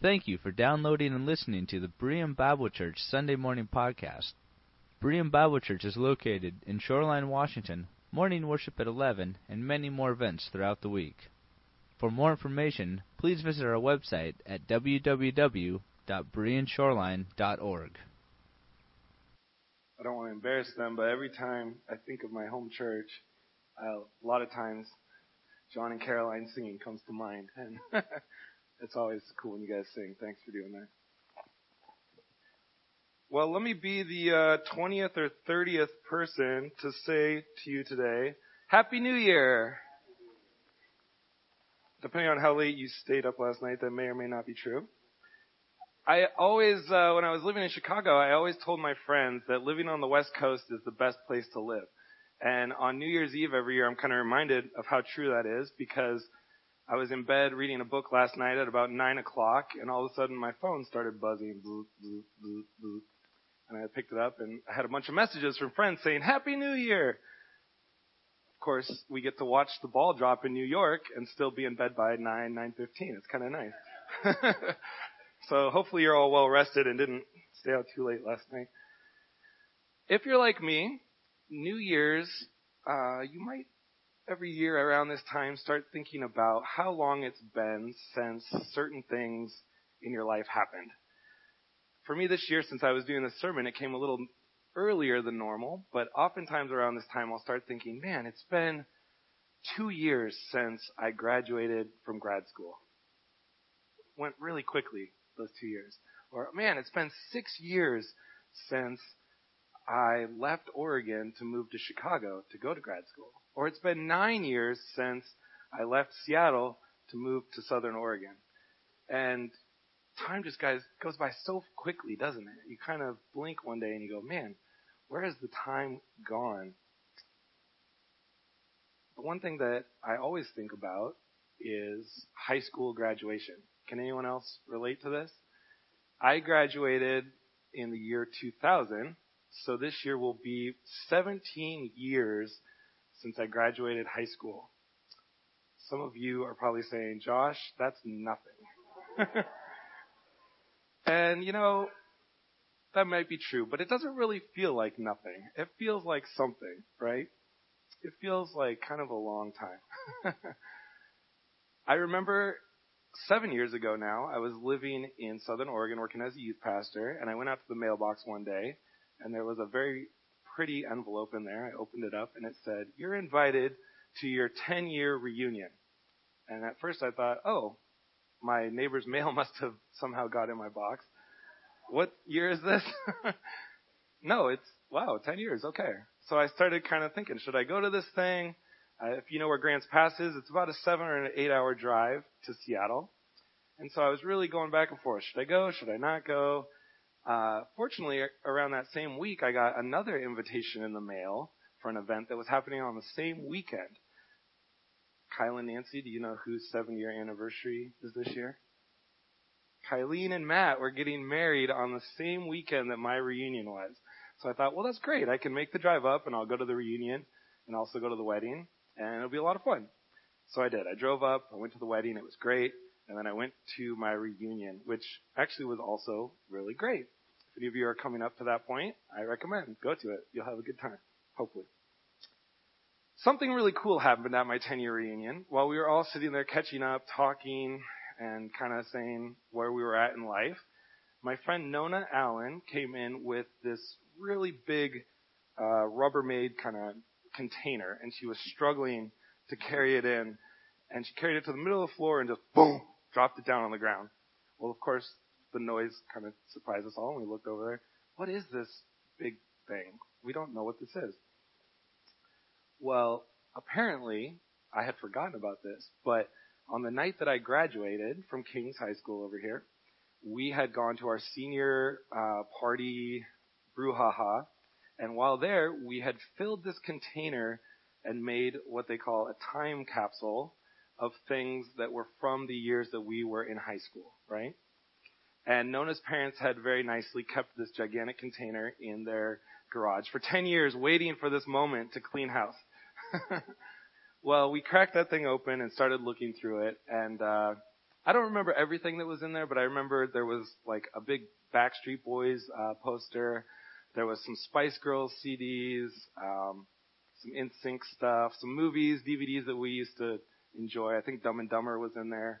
Thank you for downloading and listening to the Berean Bible Church Sunday Morning Podcast. Berean Bible Church is located in Shoreline, Washington, morning worship at 11, and many more events throughout the week. For more information, please visit our website at www.bereanshoreline.org. I don't want to embarrass them, but every time I think of my home church, a lot of times John and Caroline singing comes to mind, and it's always cool when you guys sing. Thanks for doing that. Well, let me be the 20th or 30th person to say to you today, Happy New Year! Depending on how late you stayed up last night, that may or may not be true. I always, when I was living in Chicago, I always told my friends that living on the West Coast is the best place to live. And on New Year's Eve every year, I'm kind of reminded of how true that is, because I was in bed reading a book last night at about 9 o'clock, and all of a sudden my phone started buzzing, bloop, bloop, bloop, bloop. And I picked it up, and I had a bunch of messages from friends saying, Happy New Year! Of course, we get to watch the ball drop in New York and still be in bed by 9, 9:15. It's kind of nice. So hopefully you're all well rested and didn't stay out too late last night. If you're like me, New Year's, you might every year around this time start thinking about how long it's been since certain things in your life happened. For me this year, since I was doing this sermon, it came a little earlier than normal, but oftentimes around this time I'll start thinking, man, it's been 2 years since I graduated from grad school. Went really quickly, those 2 years. Or, man, it's been 6 years since I left Oregon to move to Chicago to go to grad school. Or it's been 9 years since I left Seattle to move to Southern Oregon. And time just goes by so quickly, doesn't it? You kind of blink one day and you go, man, where has the time gone? The one thing that I always think about is high school graduation. Can anyone else relate to this? I graduated in the year 2000, so this year will be 17 years since I graduated high school. Some of you are probably saying, Josh, that's nothing. And, you know, that might be true, but it doesn't really feel like nothing. It feels like something, right? It feels like kind of a long time. I remember 7 years ago now, I was living in Southern Oregon working as a youth pastor, and I went out to the mailbox one day, and there was a very pretty envelope in there. I opened it up and it said, you're invited to your 10-year reunion. And at first I thought, oh, my neighbor's mail must have somehow got in my box. What year is this? No, it's, wow, 10 years, okay. So I started kind of thinking, should I go to this thing? If you know where Grants Pass is, it's about a 7 or an 8 hour drive to Seattle. And so I was really going back and forth. Should I go? Should I not go? Fortunately, around that same week, I got another invitation in the mail for an event that was happening on the same weekend. Kyle and Nancy, do you know whose 7-year anniversary is this year? Kylene and Matt were getting married on the same weekend that my reunion was. So I thought, well, that's great. I can make the drive up, and I'll go to the reunion and also go to the wedding, and it'll be a lot of fun. So I did. I drove up. I went to the wedding. It was great. And then I went to my reunion, which actually was also really great. If any of you are coming up to that point, I recommend go to it. You'll have a good time, hopefully. Something really cool happened at my 10-year reunion. While we were all sitting there catching up, talking, and kind of saying where we were at in life, my friend Nona Allen came in with this really big Rubbermaid kind of container, and she was struggling to carry it in. And she carried it to the middle of the floor and just, boom, dropped it down on the ground. Well, of course, the noise kind of surprised us all, and we looked over there. What is this big thing? We don't know what this is. Well, apparently, I had forgotten about this, but on the night that I graduated from King's High School over here, we had gone to our senior party brouhaha, and while there, we had filled this container and made what they call a time capsule of things that were from the years that we were in high school, right? And Nona's parents had very nicely kept this gigantic container in their garage for 10 years, waiting for this moment to clean house. Well, we cracked that thing open and started looking through it, and I don't remember everything that was in there, but I remember there was like a big Backstreet Boys poster. There was some Spice Girls CDs, some NSYNC stuff, some movies, DVDs that we used to enjoy. I think Dumb and Dumber was in there.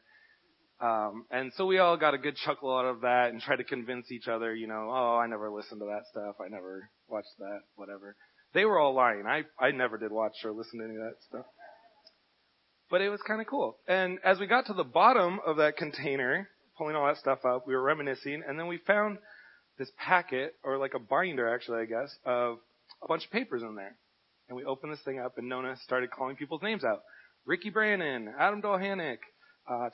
And so we all got a good chuckle out of that and tried to convince each other, you know, oh, I never listened to that stuff. I never watched that, whatever. They were all lying. I never did watch or listen to any of that stuff. But it was kind of cool. And as we got to the bottom of that container, pulling all that stuff up, we were reminiscing, and then we found this packet, or like a binder, actually, I guess, of a bunch of papers in there. And we opened this thing up, and Nona started calling people's names out. Ricky Brannon, Adam Dolhanick,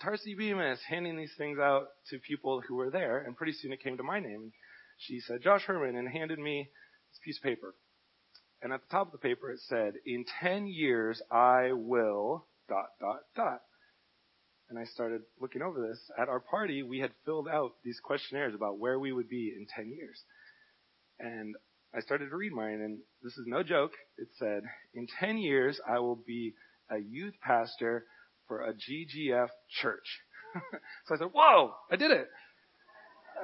Tarsy Bemis, handing these things out to people who were there, and pretty soon it came to my name. She said, Josh Herman, and handed me this piece of paper. And at the top of the paper it said, in 10 years I will... ... And I started looking over this. At our party, we had filled out these questionnaires about where we would be in 10 years. And I started to read mine, and this is no joke. It said, in 10 years, I will be a youth pastor for a GGF church. So I said, whoa, I did it.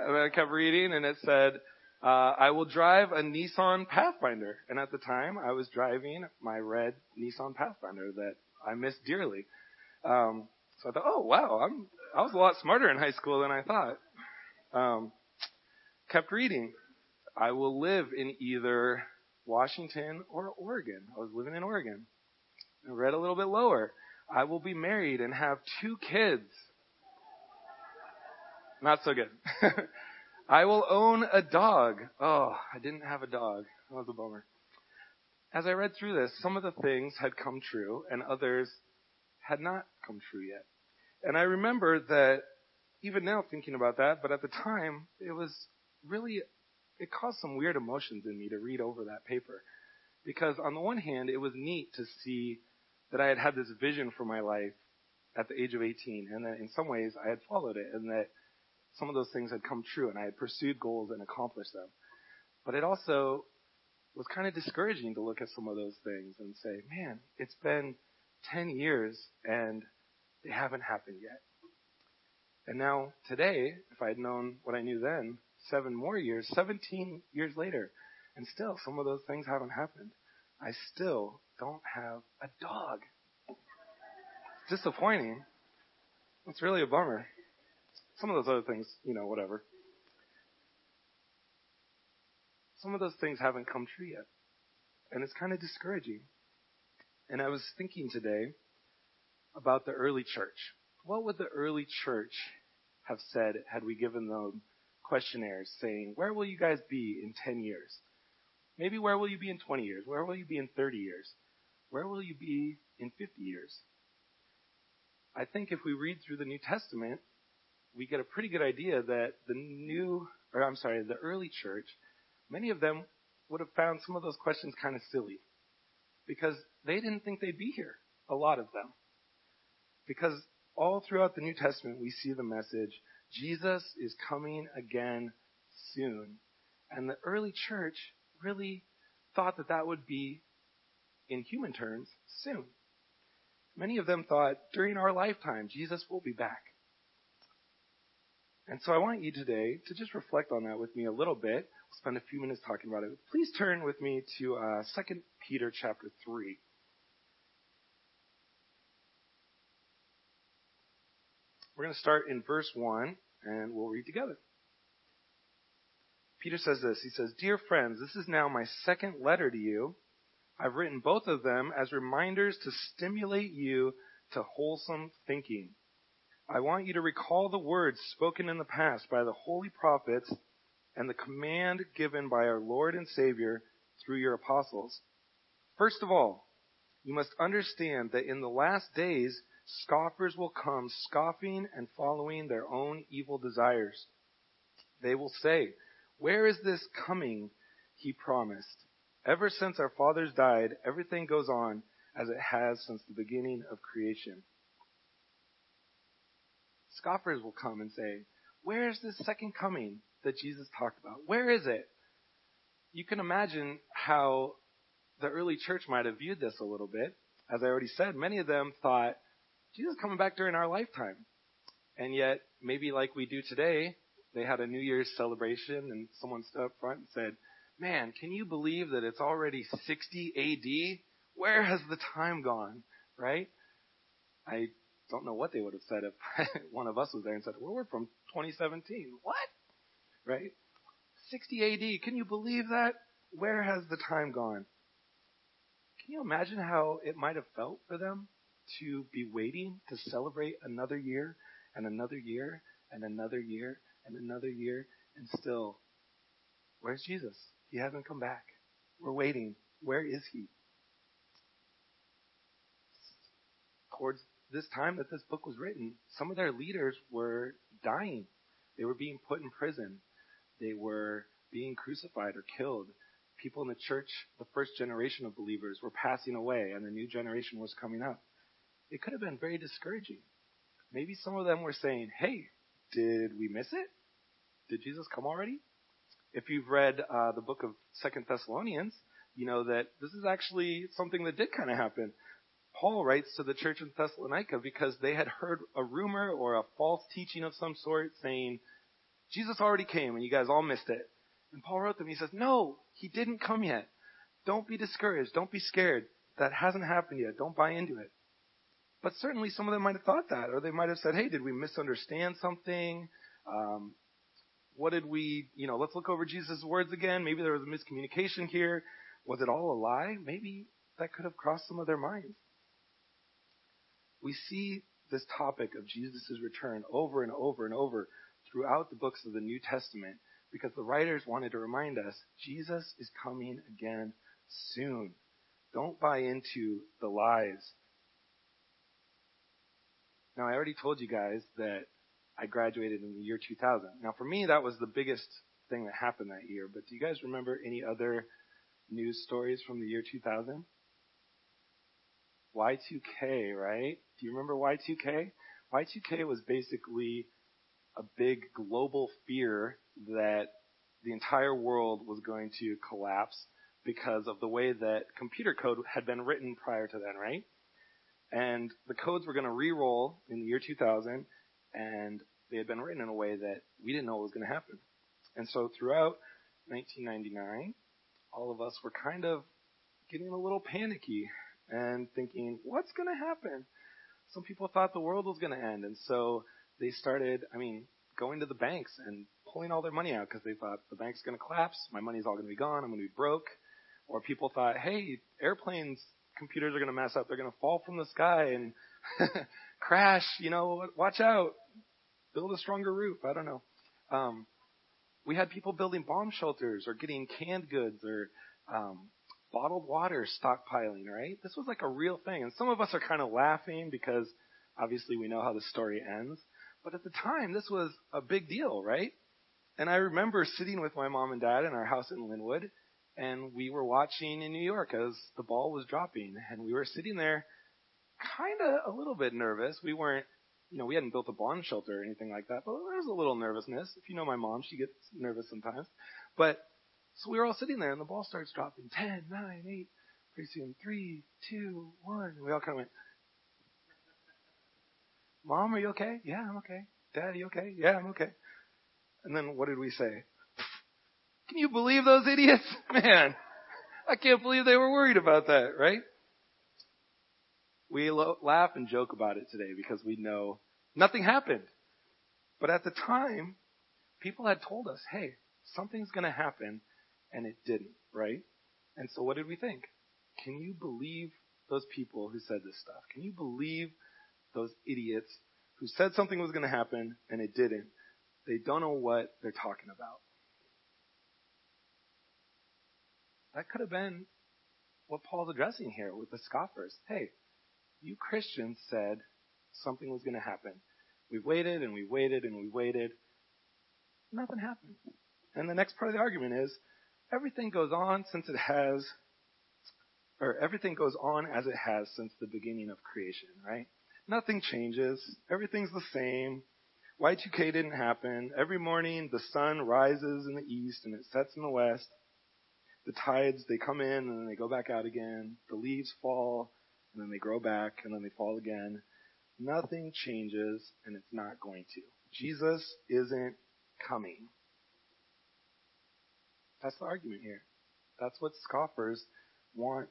And I kept reading, and it said, I will drive a Nissan Pathfinder. And at the time, I was driving my red Nissan Pathfinder that I miss dearly. So I thought, oh, wow, I was a lot smarter in high school than I thought. Kept reading. I will live in either Washington or Oregon. I was living in Oregon. I read a little bit lower. I will be married and have 2 kids. Not so good. I will own a dog. Oh, I didn't have a dog. That was a bummer. As I read through this, some of the things had come true and others had not come true yet. And I remember that even now thinking about that, but at the time, it caused some weird emotions in me to read over that paper. Because on the one hand, it was neat to see that I had had this vision for my life at the age of 18 and that in some ways I had followed it and that some of those things had come true and I had pursued goals and accomplished them. But it also was kind of discouraging to look at some of those things and say, man, it's been 10 years and they haven't happened yet. And now today, if I had known what I knew then, 17 years later, and still some of those things haven't happened. I still don't have a dog. It's disappointing. It's really a bummer. Some of those other things, you know, whatever. Some of those things haven't come true yet, and it's kind of discouraging. And I was thinking today about the early church. What would the early church have said had we given them questionnaires saying, where will you guys be in 10 years? Maybe where will you be in 20 years? Where will you be in 30 years? Where will you be in 50 years? I think if we read through the New Testament, we get a pretty good idea that the early church, many of them would have found some of those questions kind of silly because they didn't think they'd be here, a lot of them. Because all throughout the New Testament, we see the message, Jesus is coming again soon. And the early church really thought that that would be, in human terms, soon. Many of them thought, during our lifetime, Jesus will be back. And so I want you today to just reflect on that with me a little bit. We'll spend a few minutes talking about it. Please turn with me to 2 Peter chapter 3. We're going to start in verse 1, and we'll read together. Peter says this. He says, Dear friends, this is now my second letter to you. I've written both of them as reminders to stimulate you to wholesome thinking. I want you to recall the words spoken in the past by the holy prophets and the command given by our Lord and Savior through your apostles. First of all, you must understand that in the last days, scoffers will come scoffing and following their own evil desires. They will say, Where is this coming he promised? Ever since our fathers died, everything goes on as it has since the beginning of creation. Scoffers will come and say, Where is this second coming that Jesus talked about? Where is it? You can imagine how the early church might have viewed this a little bit. As I already said, many of them thought, Jesus is coming back during our lifetime. And yet, maybe like we do today, they had a New Year's celebration and someone stood up front and said, "Man, can you believe that it's already 60 AD? Where has the time gone?" Right? I don't know what they would have said if one of us was there and said, "Well, we're from 2017. What? Right? 60 AD. Can you believe that? Where has the time gone?" Can you imagine how it might have felt for them to be waiting to celebrate another year and another year and another year and another year, and still, where's Jesus? He hasn't come back. We're waiting. Where is he? Towards this time that this book was written, some of their leaders were dying. They were being put in prison. They were being crucified or killed. People in the church, the first generation of believers, were passing away, and the new generation was coming up. It could have been very discouraging. Maybe some of them were saying, "Hey, did we miss it? Did Jesus come already?" If you've read the book of 2 Thessalonians, you know that this is actually something that did kind of happen. Paul writes to the church in Thessalonica because they had heard a rumor or a false teaching of some sort saying, "Jesus already came and you guys all missed it." And Paul wrote them, he says, "No, he didn't come yet. Don't be discouraged. Don't be scared. That hasn't happened yet. Don't buy into it." But certainly some of them might have thought that, or they might have said, "Hey, did we misunderstand something? What did we, let's look over Jesus' words again. Maybe there was a miscommunication here. Was it all a lie?" Maybe that could have crossed some of their minds. We see this topic of Jesus' return over and over and over throughout the books of the New Testament because the writers wanted to remind us Jesus is coming again soon. Don't buy into the lies. Now, I already told you guys that I graduated in the year 2000. Now, for me, that was the biggest thing that happened that year. But do you guys remember any other news stories from the year 2000? Y2K, right? Do you remember Y2K? Y2K was basically a big global fear that the entire world was going to collapse because of the way that computer code had been written prior to then, right? And the codes were going to re-roll in the year 2000, and they had been written in a way that we didn't know what was going to happen. And so throughout 1999, all of us were kind of getting a little panicky and thinking, what's going to happen? Some people thought the world was going to end, and so they started, going to the banks and pulling all their money out because they thought the bank's going to collapse, my money's all going to be gone, I'm going to be broke. Or people thought, hey, airplanes, computers are going to mess up, they're going to fall from the sky and crash, watch out, build a stronger roof, I don't know. We had people building bomb shelters or getting canned goods or bottled water stockpiling, right? This was like a real thing. And some of us are kind of laughing because obviously we know how the story ends. But at the time, this was a big deal, right? And I remember sitting with my mom and dad in our house in Linwood, and we were watching in New York as the ball was dropping. And we were sitting there kind of a little bit nervous. We weren't, we hadn't built a bomb shelter or anything like that, but there was a little nervousness. If you know my mom, she gets nervous sometimes. But so we were all sitting there, and the ball starts dropping. 10, 9, 8, pretty soon, 3, 2, 1. And we all kind of went, "Mom, are you okay?" "Yeah, I'm okay." "Dad, are you okay?" "Yeah, I'm okay." And then what did we say? Can you believe those idiots? Man, I can't believe they were worried about that, right? We laugh and joke about it today because we know nothing happened. But at the time, people had told us, hey, something's going to happen, and it didn't, right? And so what did we think? Can you believe those people who said this stuff? Can you believe those idiots who said something was going to happen and it didn't? They don't know what they're talking about. That could have been what Paul's addressing here with the scoffers. Hey, you Christians said something was going to happen. We've waited and we waited and we waited. Nothing happened. And the next part of the argument is everything goes on as it has since the beginning of creation, right? Nothing changes. Everything's the same. Y2K didn't happen. Every morning the sun rises in the east and it sets in the west. The tides, they come in and then they go back out again. The leaves fall and then they grow back and then they fall again. Nothing changes, and it's not going to. Jesus isn't coming. That's the argument here. That's what scoffers want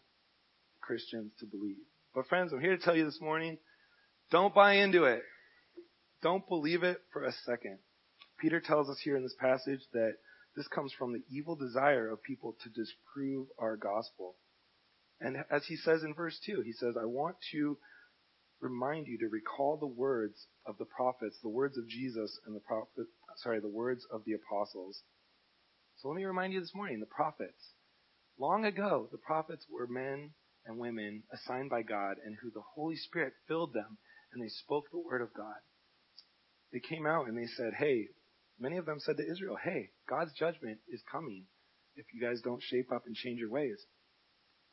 Christians to believe. But friends, I'm here to tell you this morning, don't buy into it. Don't believe it for a second. Peter tells us here in this passage that this comes from the evil desire of people to disprove our gospel. And as he says in verse 2, he says, I want to remind you to recall the words of the prophets, the words of Jesus and the words of the apostles. So let me remind you this morning, the prophets. Long ago, the prophets were men and women assigned by God and who the Holy Spirit filled them, and they spoke the word of God. They came out and they said, hey, many of them said to Israel, hey, God's judgment is coming if you guys don't shape up and change your ways.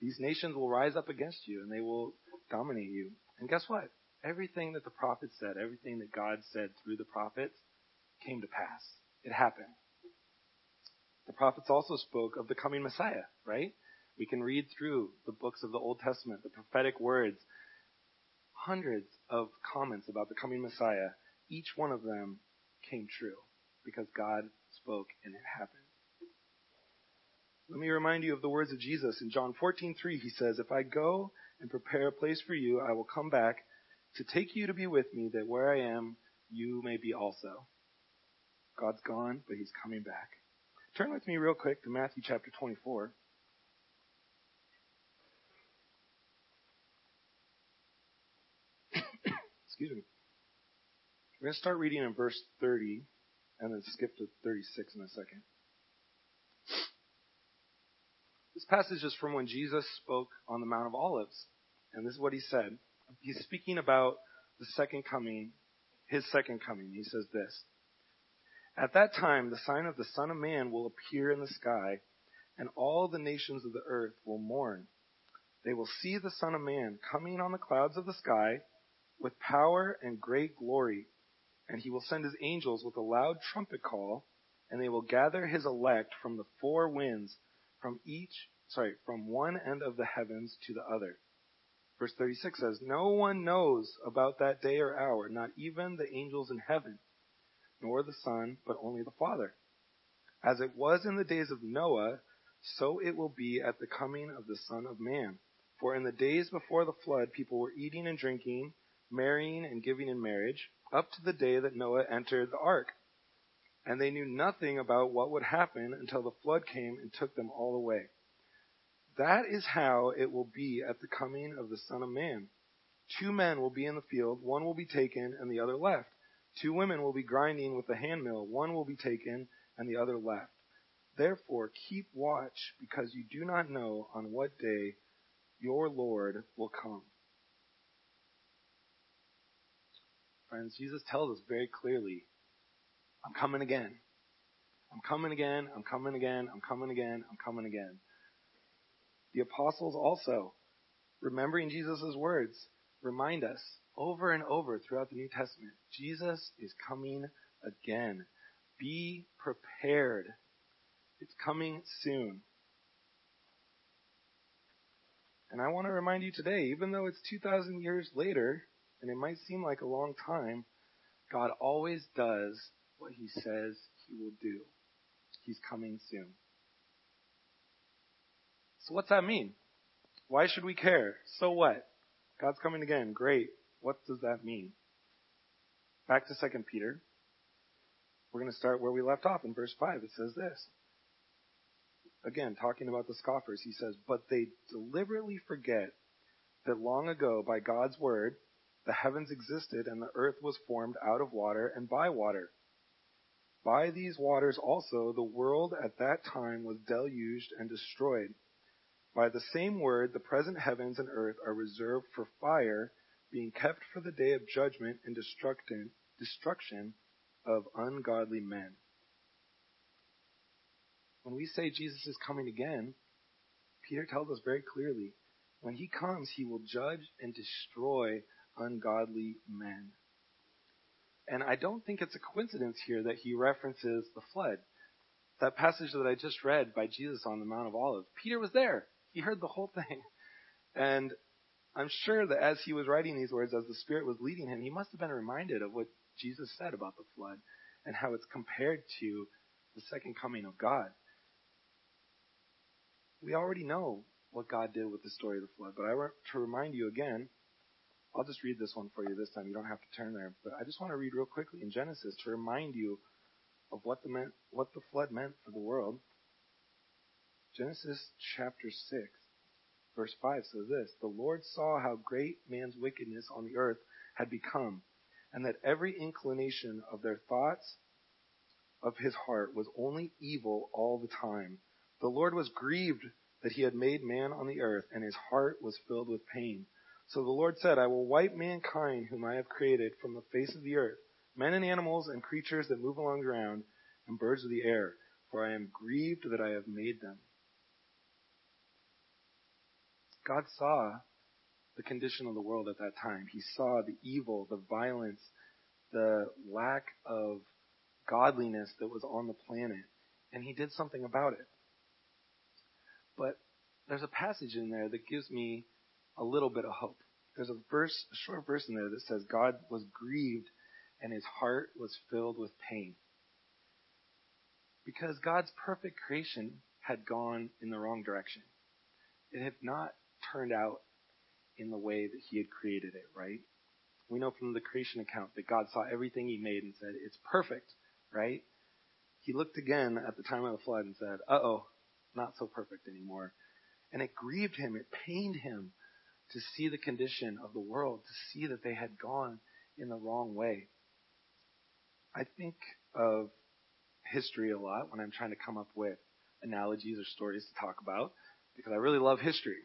These nations will rise up against you and they will dominate you. And guess what? Everything that the prophets said, everything that God said through the prophets came to pass. It happened. The prophets also spoke of the coming Messiah, right? We can read through the books of the Old Testament, the prophetic words, hundreds of comments about the coming Messiah. Each one of them came true because God spoke and it happened. Let me remind you of the words of Jesus. In John 14:3, he says, if I go and prepare a place for you, I will come back to take you to be with me, that where I am, you may be also. God's gone, but he's coming back. Turn with me real quick to Matthew chapter 24. Excuse me. We're going to start reading in verse 30 and then skip to 36 in a second. This passage is from when Jesus spoke on the Mount of Olives. And this is what he said. He's speaking about the second coming, his second coming. He says this. At that time, the sign of the Son of Man will appear in the sky, and all the nations of the earth will mourn. They will see the Son of Man coming on the clouds of the sky with power and great glory. And he will send his angels with a loud trumpet call, and they will gather his elect from the four winds, from one end of the heavens to the other. Verse 36 says, no one knows about that day or hour, not even the angels in heaven, nor the Son, but only the Father. As it was in the days of Noah, so it will be at the coming of the Son of Man. For in the days before the flood, people were eating and drinking, marrying and giving in marriage, up to the day that Noah entered the ark. And they knew nothing about what would happen until the flood came and took them all away. That is how it will be at the coming of the Son of Man. 2 men will be in the field, one will be taken and the other left. 2 women will be grinding with the handmill, one will be taken and the other left. Therefore, keep watch, because you do not know on what day your Lord will come. Friends, Jesus tells us very clearly, I'm coming again. I'm coming again. I'm coming again. I'm coming again. I'm coming again. The apostles also, remembering Jesus' words, remind us over and over throughout the New Testament, Jesus is coming again. Be prepared. It's coming soon. And I want to remind you today, even though it's 2,000 years later, and it might seem like a long time, God always does what he says he will do. He's coming soon. So what's that mean? Why should we care? So what? God's coming again. Great. What does that mean? Back to 2 Peter. We're going to start where we left off in verse 5. It says this. Again, talking about the scoffers, he says, but they deliberately forget that long ago, by God's word, the heavens existed and the earth was formed out of water and by water. By these waters also the world at that time was deluged and destroyed. By the same word, the present heavens and earth are reserved for fire, being kept for the day of judgment and destruction of ungodly men. When we say Jesus is coming again, Peter tells us very clearly, when he comes, he will judge and destroy ungodly men. And I don't think it's a coincidence here that he references the flood. That passage that I just read by Jesus on the Mount of Olives, Peter was there. He heard the whole thing. And I'm sure that as he was writing these words, as the Spirit was leading him, he must have been reminded of what Jesus said about the flood and how it's compared to the second coming of God. We already know what God did with the story of the flood, but I want to remind you again. I'll just read this one for you this time. You don't have to turn there, but I just want to read real quickly in Genesis to remind you of what the flood meant for the world. Genesis chapter 6, verse 5 says this: "The Lord saw how great man's wickedness on the earth had become, and that every inclination of their thoughts of his heart was only evil all the time. The Lord was grieved that he had made man on the earth, and his heart was filled with pain. So the Lord said, I will wipe mankind whom I have created from the face of the earth, men and animals and creatures that move along the ground and birds of the air, for I am grieved that I have made them." God saw the condition of the world at that time. He saw the evil, the violence, the lack of godliness that was on the planet, and he did something about it. But there's a passage in there that gives me a little bit of hope. There's a verse, a short verse in there that says, God was grieved and his heart was filled with pain. Because God's perfect creation had gone in the wrong direction. It had not turned out in the way that he had created it, right? We know from the creation account that God saw everything he made and said, it's perfect, right? He looked again at the time of the flood and said, uh-oh, not so perfect anymore. And it grieved him, it pained him to see the condition of the world, to see that they had gone in the wrong way. I think of history a lot when I'm trying to come up with analogies or stories to talk about, because I really love history.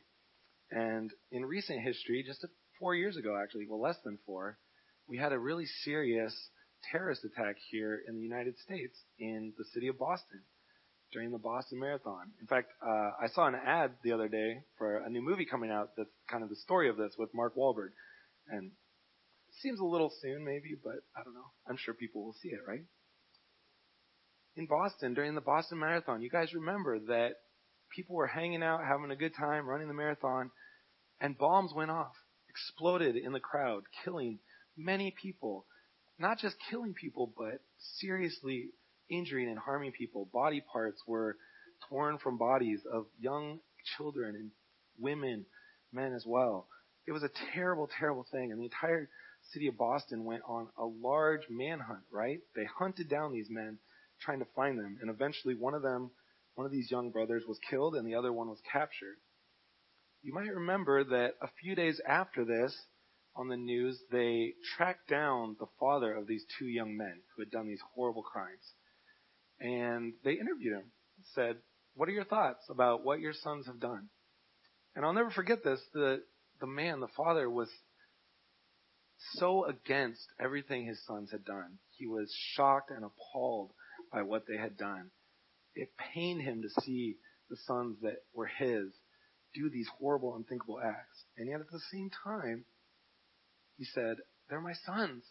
And in recent history, just 4 years ago actually, well, less than four, we had a really serious terrorist attack here in the United States in the city of Boston during the Boston Marathon. In fact, I saw an ad the other day for a new movie coming out that's kind of the story of this with Mark Wahlberg. And it seems a little soon maybe, but I don't know. I'm sure people will see it, right? In Boston, during the Boston Marathon, you guys remember that people were hanging out, having a good time, running the marathon, and bombs went off, exploded in the crowd, killing many people. Not just killing people, but seriously injuring and harming people. Body parts were torn from bodies of young children and women, men as well. It was a terrible, terrible thing. And the entire city of Boston went on a large manhunt, right? They hunted down these men, trying to find them. And eventually one of these young brothers was killed and the other one was captured. You might remember that a few days after this, on the news, they tracked down the father of these two young men who had done these horrible crimes. And they interviewed him, said, what are your thoughts about what your sons have done? And I'll never forget this. The man, the father, was so against everything his sons had done. He was shocked and appalled by what they had done. It pained him to see the sons that were his do these horrible, unthinkable acts. And yet at the same time, he said, they're my sons.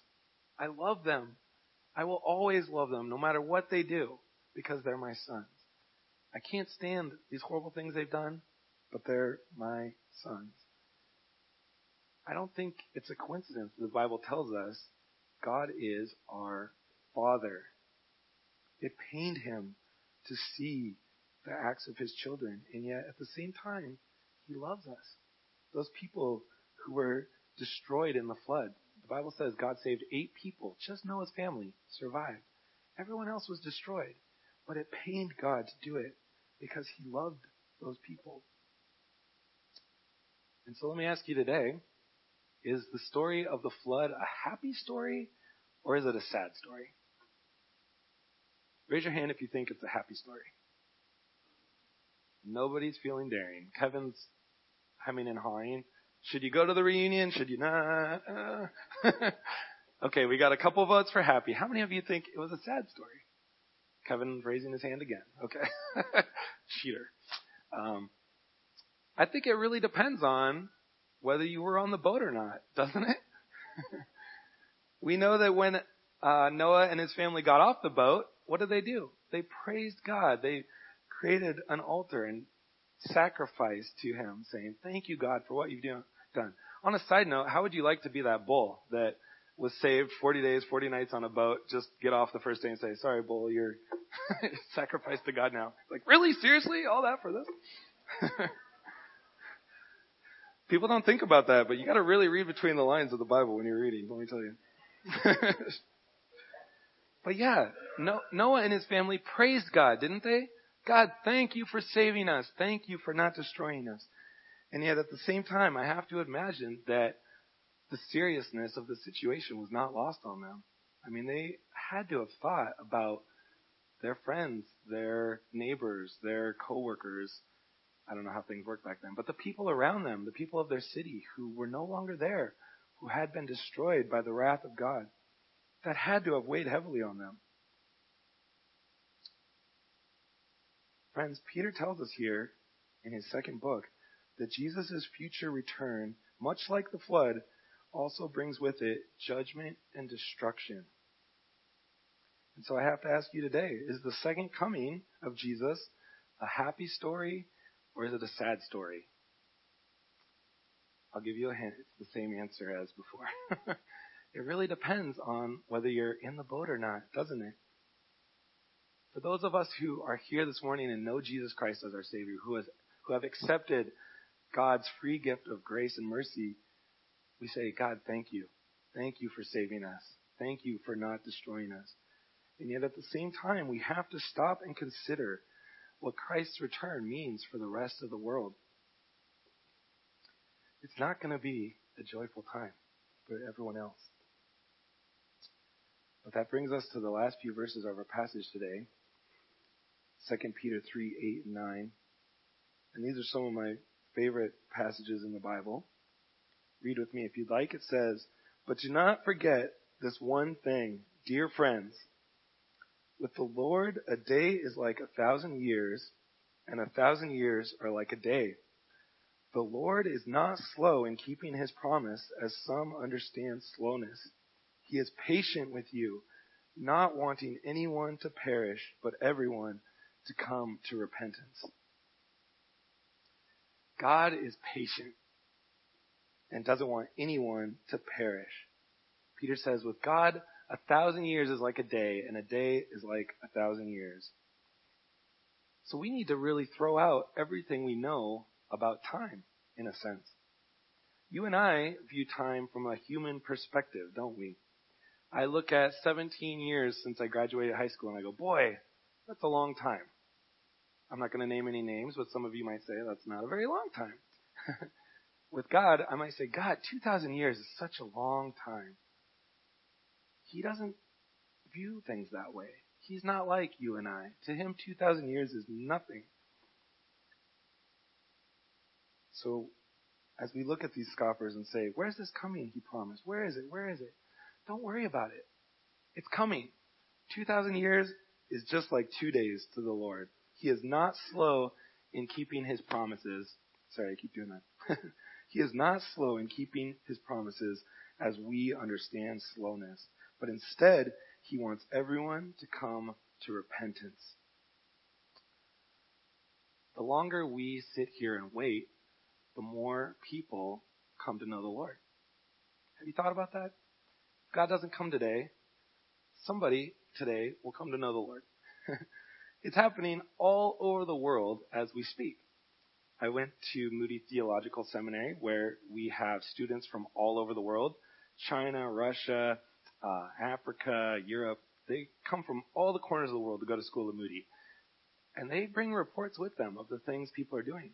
I love them. I will always love them no matter what they do because they're my sons. I can't stand these horrible things they've done, but they're my sons. I don't think it's a coincidence that the Bible tells us God is our Father. It pained him to see the acts of his children, and yet at the same time, he loves us. Those people who were destroyed in the flood, the Bible says God saved 8 people. Just Noah's family survived. Everyone else was destroyed. But it pained God to do it because he loved those people. And so let me ask you today, is the story of the flood a happy story or is it a sad story? Raise your hand if you think it's a happy story. Nobody's feeling daring. Kevin's hemming and hawing. Should you go to the reunion? Should you not? Okay, we got a couple votes for happy. How many of you think it was a sad story? Kevin's raising his hand again. Okay. Cheater. I think it really depends on whether you were on the boat or not, doesn't it? We know that when Noah and his family got off the boat, what did? They praised God. They created an altar and sacrifice to him, saying, thank you, God, for what you've done. On a side note, how would you like to be that bull that was saved 40 days, 40 nights on a boat, just get off the first day and say, sorry, bull, you're sacrificed to God now. Like, really? Seriously? All that for this? People don't think about that, but you got to really read between the lines of the Bible when you're reading, let me tell you. But yeah, Noah and his family praised God, didn't they? God, thank you for saving us. Thank you for not destroying us. And yet at the same time, I have to imagine that the seriousness of the situation was not lost on them. I mean, they had to have thought about their friends, their neighbors, their coworkers. I don't know how things worked back then, but the people around them, the people of their city who were no longer there, who had been destroyed by the wrath of God, that had to have weighed heavily on them. Friends, Peter tells us here in his second book that Jesus' future return, much like the flood, also brings with it judgment and destruction. And so I have to ask you today, is the second coming of Jesus a happy story or is it a sad story? I'll give you a hint. It's the same answer as before. It really depends on whether you're in the boat or not, doesn't it? For those of us who are here this morning and know Jesus Christ as our Savior, who have accepted God's free gift of grace and mercy, we say, God, thank you. Thank you for saving us. Thank you for not destroying us. And yet at the same time, we have to stop and consider what Christ's return means for the rest of the world. It's not going to be a joyful time for everyone else. But that brings us to the last few verses of our passage today, 2 Peter 3, 8, and 9. And these are some of my favorite passages in the Bible. Read with me if you'd like. It says, but do not forget this one thing, dear friends. With the Lord, a day is like 1,000 years, and 1,000 years are like a day. The Lord is not slow in keeping his promise, as some understand slowness. He is patient with you, not wanting anyone to perish, but everyone to come to repentance. God is patient and doesn't want anyone to perish. Peter says, with God, 1,000 years is like a day, and a day is like 1,000 years. So we need to really throw out everything we know about time, in a sense. You and I view time from a human perspective, don't we? I look at 17 years since I graduated high school, and I go, boy, that's a long time. I'm not going to name any names, but some of you might say, that's not a very long time. With God, I might say, God, 2,000 years is such a long time. He doesn't view things that way. He's not like you and I. To him, 2,000 years is nothing. So as we look at these scoffers and say, where's this coming he promised? Where is it? Where is it? Don't worry about it. It's coming. 2,000 years is just like 2 days to the Lord. He is not slow in keeping his promises. Sorry, I keep doing that. He is not slow in keeping his promises as we understand slowness. But instead, he wants everyone to come to repentance. The longer we sit here and wait, the more people come to know the Lord. Have you thought about that? If God doesn't come today, somebody today will come to know the Lord. It's happening all over the world as we speak. I went to Moody Theological Seminary, where we have students from all over the world, China, Russia, Africa, Europe. They come from all the corners of the world to go to school at Moody. And they bring reports with them of the things people are doing.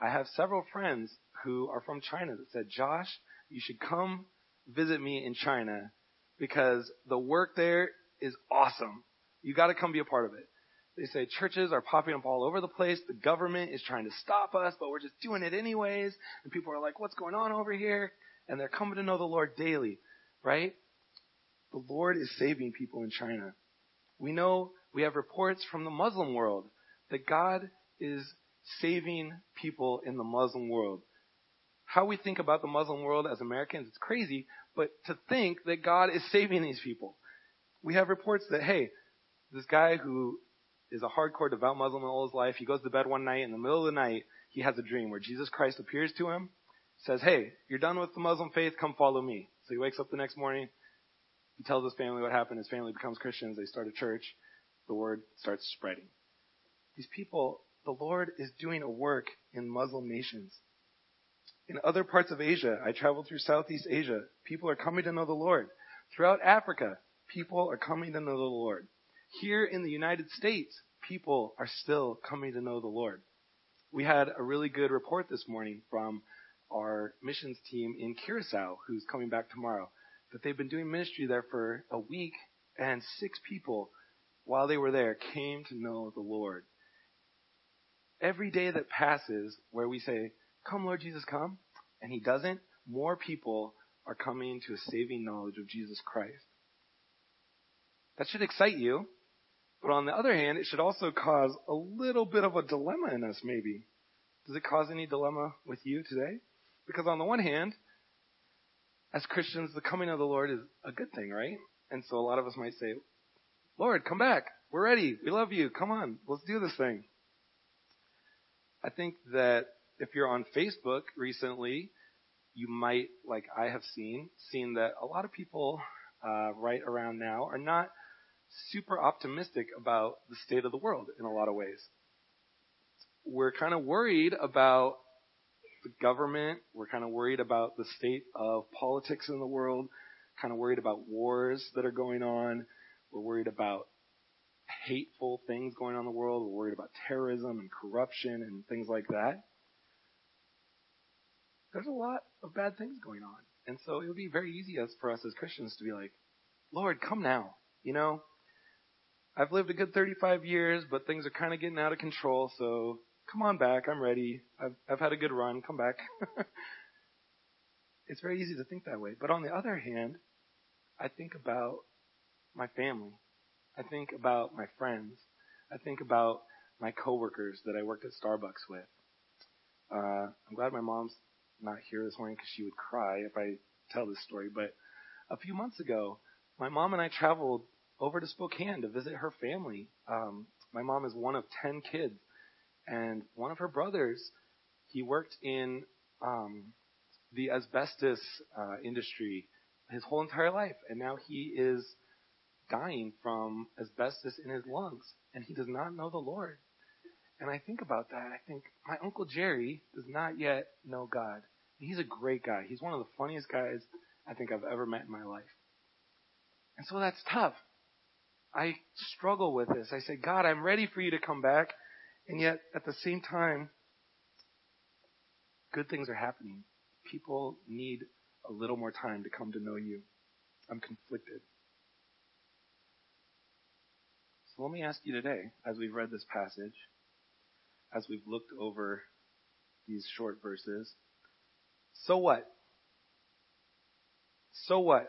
I have several friends who are from China that said, Josh, you should come visit me in China because the work there is awesome. You got to come be a part of it. They say churches are popping up all over the place. The government is trying to stop us, but we're just doing it anyways. And people are like, what's going on over here? And they're coming to know the Lord daily, right? The Lord is saving people in China. We know we have reports from the Muslim world that God is saving people in the Muslim world. How we think about the Muslim world as Americans, it's crazy, but to think that God is saving these people. We have reports that, hey, this guy who is a hardcore devout Muslim all his life, he goes to bed one night, in the middle of the night, he has a dream where Jesus Christ appears to him says, hey, you're done with the Muslim faith, come follow me. So he wakes up the next morning, he tells his family what happened, his family becomes Christians, they start a church, the word starts spreading. These people, the Lord is doing a work in Muslim nations. In other parts of Asia, I traveled through Southeast Asia, people are coming to know the Lord. Throughout Africa, people are coming to know the Lord. Here in the United States, people are still coming to know the Lord. We had a really good report this morning from our missions team in Curacao, who's coming back tomorrow, that they've been doing ministry there for a week, and 6 people, while they were there, came to know the Lord. Every day that passes where we say, come, Lord Jesus, come, and he doesn't, more people are coming to a saving knowledge of Jesus Christ. That should excite you, but on the other hand, it should also cause a little bit of a dilemma in us, maybe. Does it cause any dilemma with you today? Because on the one hand, as Christians, the coming of the Lord is a good thing, right? And so a lot of us might say, Lord, come back. We're ready. We love you. Come on. Let's do this thing. I think that if you're on Facebook recently, you might, like I have seen that a lot of people right around now are not super optimistic about the state of the world in a lot of ways. We're kind of worried about the government. We're kind of worried about the state of politics in the world, kind of worried about wars that are going on. We're worried about hateful things going on in the world. We're worried about terrorism and corruption and things like that. There's a lot of bad things going on. And so it would be very easy for us as Christians to be like, Lord, come now. You know, I've lived a good 35 years, but things are kind of getting out of control. So come on back. I'm ready. I've had a good run. Come back. It's very easy to think that way. But on the other hand, I think about my family. I think about my friends. I think about my coworkers that I worked at Starbucks with. I'm glad my mom's not here this morning because she would cry if I tell this story. But a few months ago, my mom and I traveled over to Spokane to visit her family. My mom is one of 10 kids. And one of her brothers, he worked in the asbestos industry his whole entire life. And now he is dying from asbestos in his lungs. And he does not know the Lord. And I think about that. I think my Uncle Jerry does not yet know God. And he's a great guy. He's one of the funniest guys I think I've ever met in my life. And so that's tough. I struggle with this. I say, God, I'm ready for you to come back. And yet, at the same time, good things are happening. People need a little more time to come to know you. I'm conflicted. So let me ask you today, as we've read this passage, as we've looked over these short verses, so what? So what?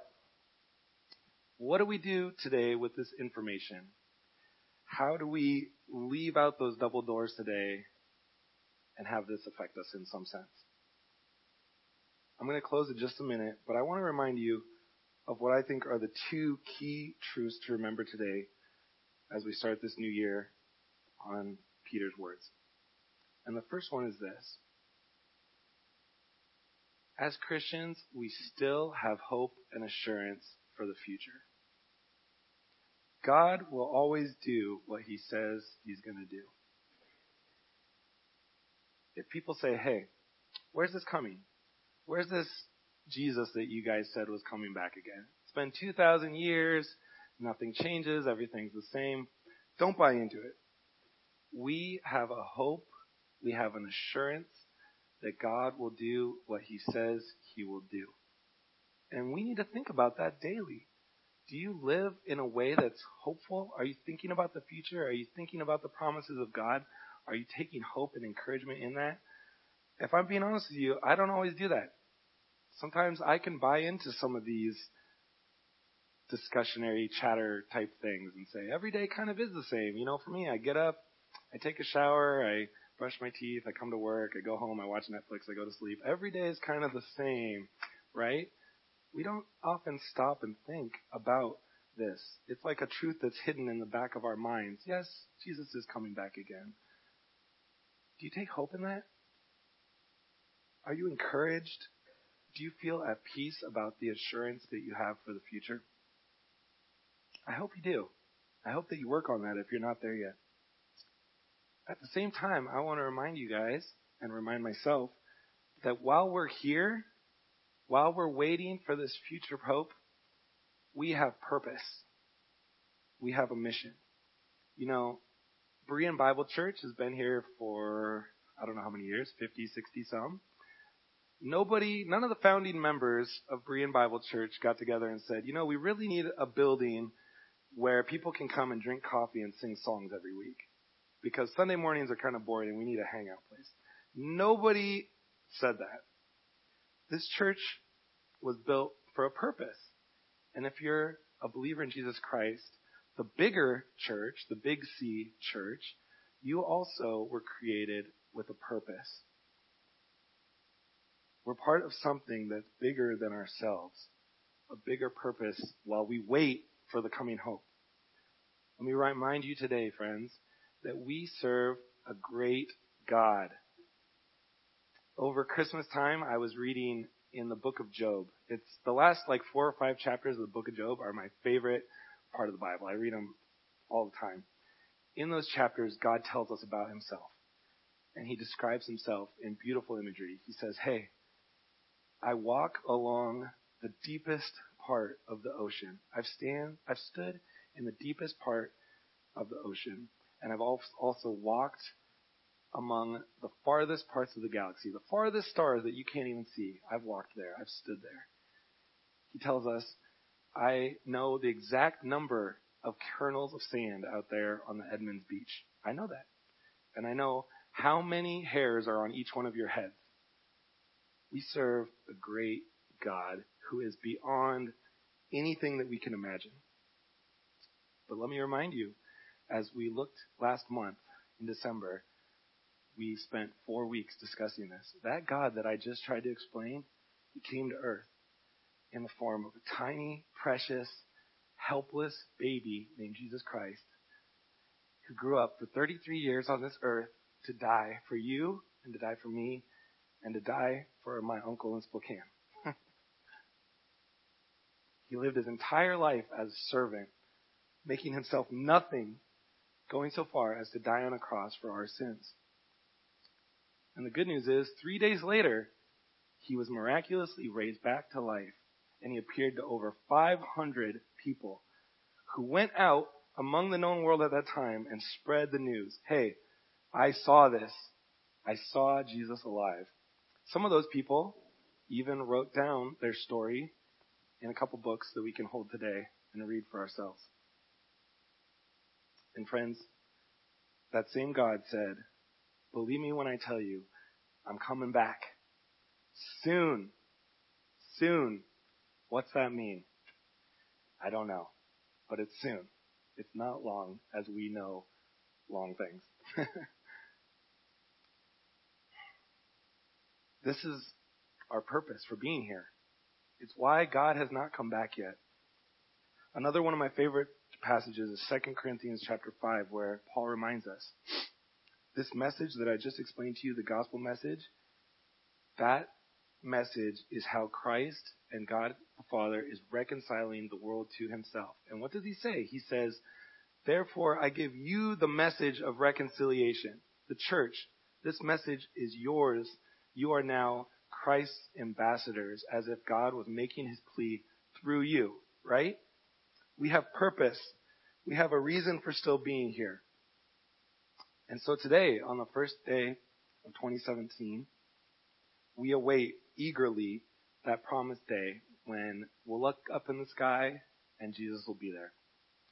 What do we do today with this information? How do we leave out those double doors today and have this affect us in some sense? I'm going to close in just a minute, but I want to remind you of what I think are the 2 key truths to remember today as we start this new year on Peter's words. And the first one is this. As Christians, we still have hope and assurance for the future. God will always do what he says he's going to do. If people say, hey, where's this coming? Where's this Jesus that you guys said was coming back again? It's been 2,000 years. Nothing changes. Everything's the same. Don't buy into it. We have a hope. We have an assurance that God will do what he says he will do. And we need to think about that daily. Do you live in a way that's hopeful? Are you thinking about the future? Are you thinking about the promises of God? Are you taking hope and encouragement in that? If I'm being honest with you, I don't always do that. Sometimes I can buy into some of these discussionary chatter type things and say, every day kind of is the same. You know, for me, I get up, I take a shower, I brush my teeth, I come to work, I go home, I watch Netflix, I go to sleep. Every day is kind of the same, right? We don't often stop and think about this. It's like a truth that's hidden in the back of our minds. Yes, Jesus is coming back again. Do you take hope in that? Are you encouraged? Do you feel at peace about the assurance that you have for the future? I hope you do. I hope that you work on that if you're not there yet. At the same time, I want to remind you guys and remind myself that while we're here, while we're waiting for this future hope, we have purpose. We have a mission. You know, Berean Bible Church has been here for, I don't know how many years, 50, 60 some. None of the founding members of Berean Bible Church got together and said, you know, we really need a building where people can come and drink coffee and sing songs every week, because Sunday mornings are kind of boring and we need a hangout place. Nobody said that. This church was built for a purpose. And if you're a believer in Jesus Christ, the bigger church, the big C church, you also were created with a purpose. We're part of something that's bigger than ourselves, a bigger purpose while we wait for the coming hope. Let me remind you today, friends, that we serve a great God. Over Christmas time, I was reading in the book of Job. It's the last 4 or 5 chapters of the book of Job are my favorite part of the Bible. I read them all the time. In those chapters, God tells us about himself, and he describes himself in beautiful imagery. He says, hey, I walk along the deepest part of the ocean. I've stood in the deepest part of the ocean, and I've also walked among the farthest parts of the galaxy, the farthest stars that you can't even see. I've walked there. I've stood there. He tells us, I know the exact number of kernels of sand out there on the Edmonds Beach. I know that. And I know how many hairs are on each one of your heads. We serve a great God who is beyond anything that we can imagine. But let me remind you, as we looked last month in December, we spent 4 weeks discussing this. That God that I just tried to explain, he came to earth in the form of a tiny, precious, helpless baby named Jesus Christ, who grew up for 33 years on this earth to die for you and to die for me and to die for my uncle in Spokane. He lived his entire life as a servant, making himself nothing, going so far as to die on a cross for our sins. And the good news is, 3 days later, he was miraculously raised back to life, and he appeared to over 500 people who went out among the known world at that time and spread the news. Hey, I saw this. I saw Jesus alive. Some of those people even wrote down their story in a couple books that we can hold today and read for ourselves. And friends, that same God said, believe me when I tell you, I'm coming back. Soon. Soon. What's that mean? I don't know. But it's soon. It's not long, as we know long things. This is our purpose for being here. It's why God has not come back yet. Another one of my favorite passages is 2 Corinthians chapter 5, where Paul reminds us, this message that I just explained to you, the gospel message, that message is how Christ and God the Father is reconciling the world to himself. And what does he say? He says, therefore, I give you the message of reconciliation. The church, this message is yours. You are now Christ's ambassadors, as if God was making his plea through you, right? We have purpose. We have a reason for still being here. And so today, on the first day of 2017, we await eagerly that promised day when we'll look up in the sky and Jesus will be there.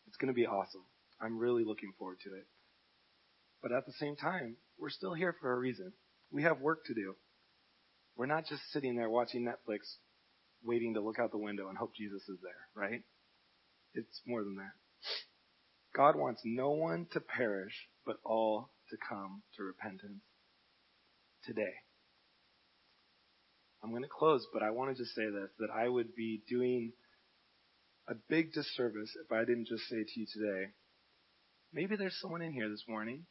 It's going to be awesome. I'm really looking forward to it. But at the same time, we're still here for a reason. We have work to do. We're not just sitting there watching Netflix, waiting to look out the window and hope Jesus is there, right? It's more than that. God wants no one to perish, but all to come to repentance today. I'm going to close, but I want to just say this, that I would be doing a big disservice if I didn't just say to you today, maybe there's someone in here this morning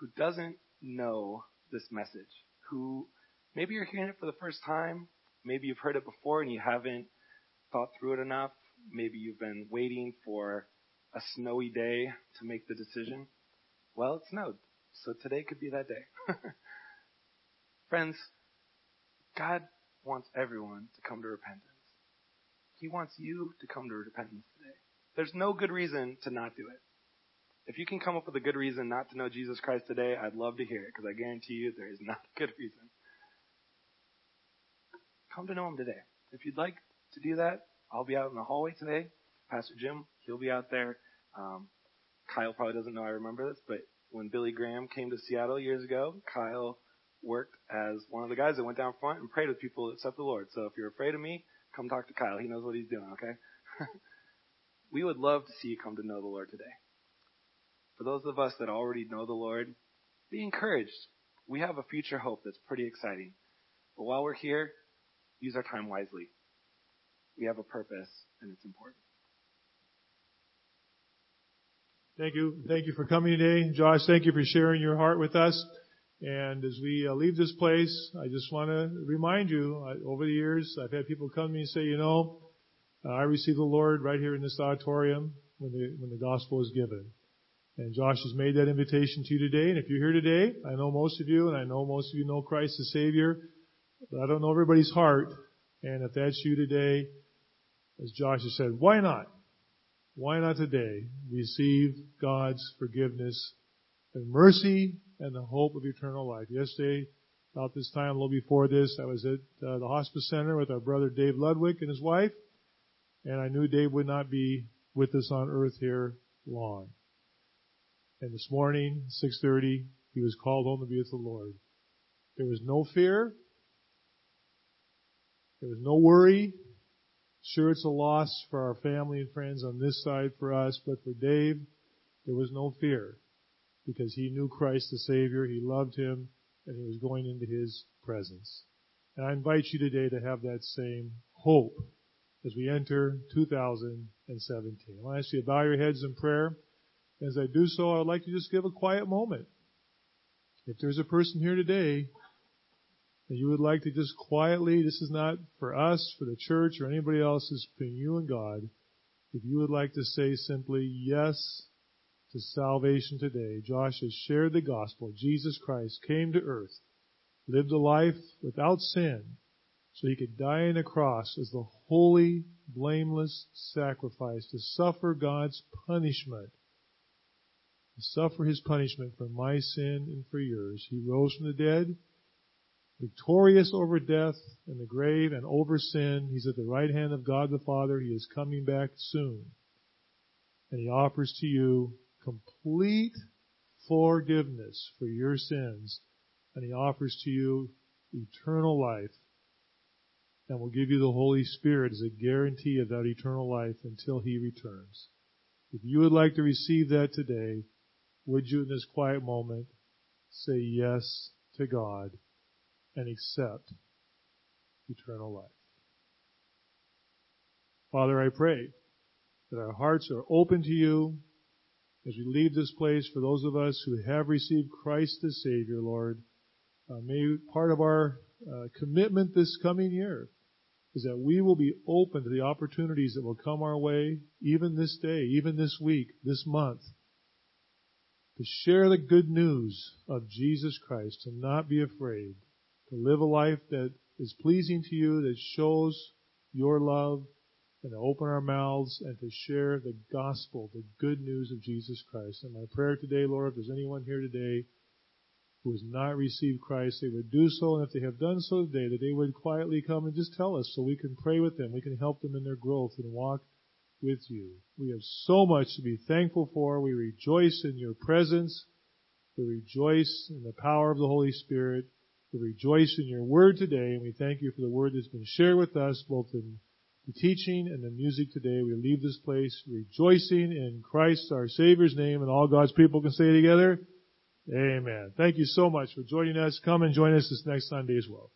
who doesn't know this message, who Maybe you're hearing it for the first time. Maybe you've heard it before and you haven't thought through it enough. Maybe you've been waiting for a snowy day to make the decision. Well, it snowed, so today could be that day. Friends, God wants everyone to come to repentance. He wants you to come to repentance today. There's no good reason to not do it. If you can come up with a good reason not to know Jesus Christ today, I'd love to hear it, because I guarantee you there is not a good reason. Come to know him today. If you'd like to do that, I'll be out in the hallway today. Pastor Jim, he'll be out there. Kyle probably doesn't know I remember this, but when Billy Graham came to Seattle years ago, Kyle worked as one of the guys that went down front and prayed with people that accept the Lord. So if you're afraid of me, come talk to Kyle. He knows what he's doing, okay? We would love to see you come to know the Lord today. For those of us that already know the Lord, be encouraged. We have a future hope that's pretty exciting. But while we're here, use our time wisely. We have a purpose, and it's important. Thank you. Thank you for coming today. Josh, thank you for sharing your heart with us. And as we leave this place, I just want to remind you, over the years, I've had people come to me and say, I received the Lord right here in this auditorium when the gospel was given. And Josh has made that invitation to you today. And if you're here today, I know most of you, and I know most of you know Christ as Savior. But I don't know everybody's heart. And if that's you today, as Josh has said, why not? Why not today receive God's forgiveness and mercy and the hope of eternal life? Yesterday, about this time, a little before this, I was at the hospice center with our brother Dave Ludwig and his wife, and I knew Dave would not be with us on earth here long. And this morning, 6:30, he was called home to be with the Lord. There was no fear. There was no worry. Sure, it's a loss for our family and friends on this side for us, but for Dave, there was no fear because he knew Christ the Savior, he loved him, and he was going into his presence. And I invite you today to have that same hope as we enter 2017. I want to ask you to bow your heads in prayer. As I do so, I would like to just give a quiet moment. If there's a person here today that you would like to just quietly, this is not for us, for the church, or anybody else, it's between you and God. If you would like to say simply yes to salvation today, Josh has shared the gospel. Jesus Christ came to earth, lived a life without sin, so he could die on a cross as the holy, blameless sacrifice to suffer God's punishment. To suffer his punishment for my sin and for yours. He rose from the dead, victorious over death and the grave and over sin. He's at the right hand of God the Father. He is coming back soon. And he offers to you complete forgiveness for your sins. And he offers to you eternal life. And will give you the Holy Spirit as a guarantee of that eternal life until he returns. If you would like to receive that today, would you in this quiet moment say yes to God and accept eternal life? Father, I pray that our hearts are open to you as we leave this place. For those of us who have received Christ as Savior, Lord, may part of our commitment this coming year is that we will be open to the opportunities that will come our way, even this day, even this week, this month, to share the good news of Jesus Christ and not be afraid. To live a life that is pleasing to you, that shows your love, and to open our mouths and to share the gospel, the good news of Jesus Christ. And my prayer today, Lord, if there's anyone here today who has not received Christ, they would do so. And if they have done so today, that they would quietly come and just tell us so we can pray with them. We can help them in their growth and walk with you. We have so much to be thankful for. We rejoice in your presence. We rejoice in the power of the Holy Spirit. We rejoice in your word today, and we thank you for the word that's been shared with us, both in the teaching and the music today. We leave this place rejoicing in Christ, our Savior's name, and all God's people can say together, amen. Thank you so much for joining us. Come and join us this next Sunday as well.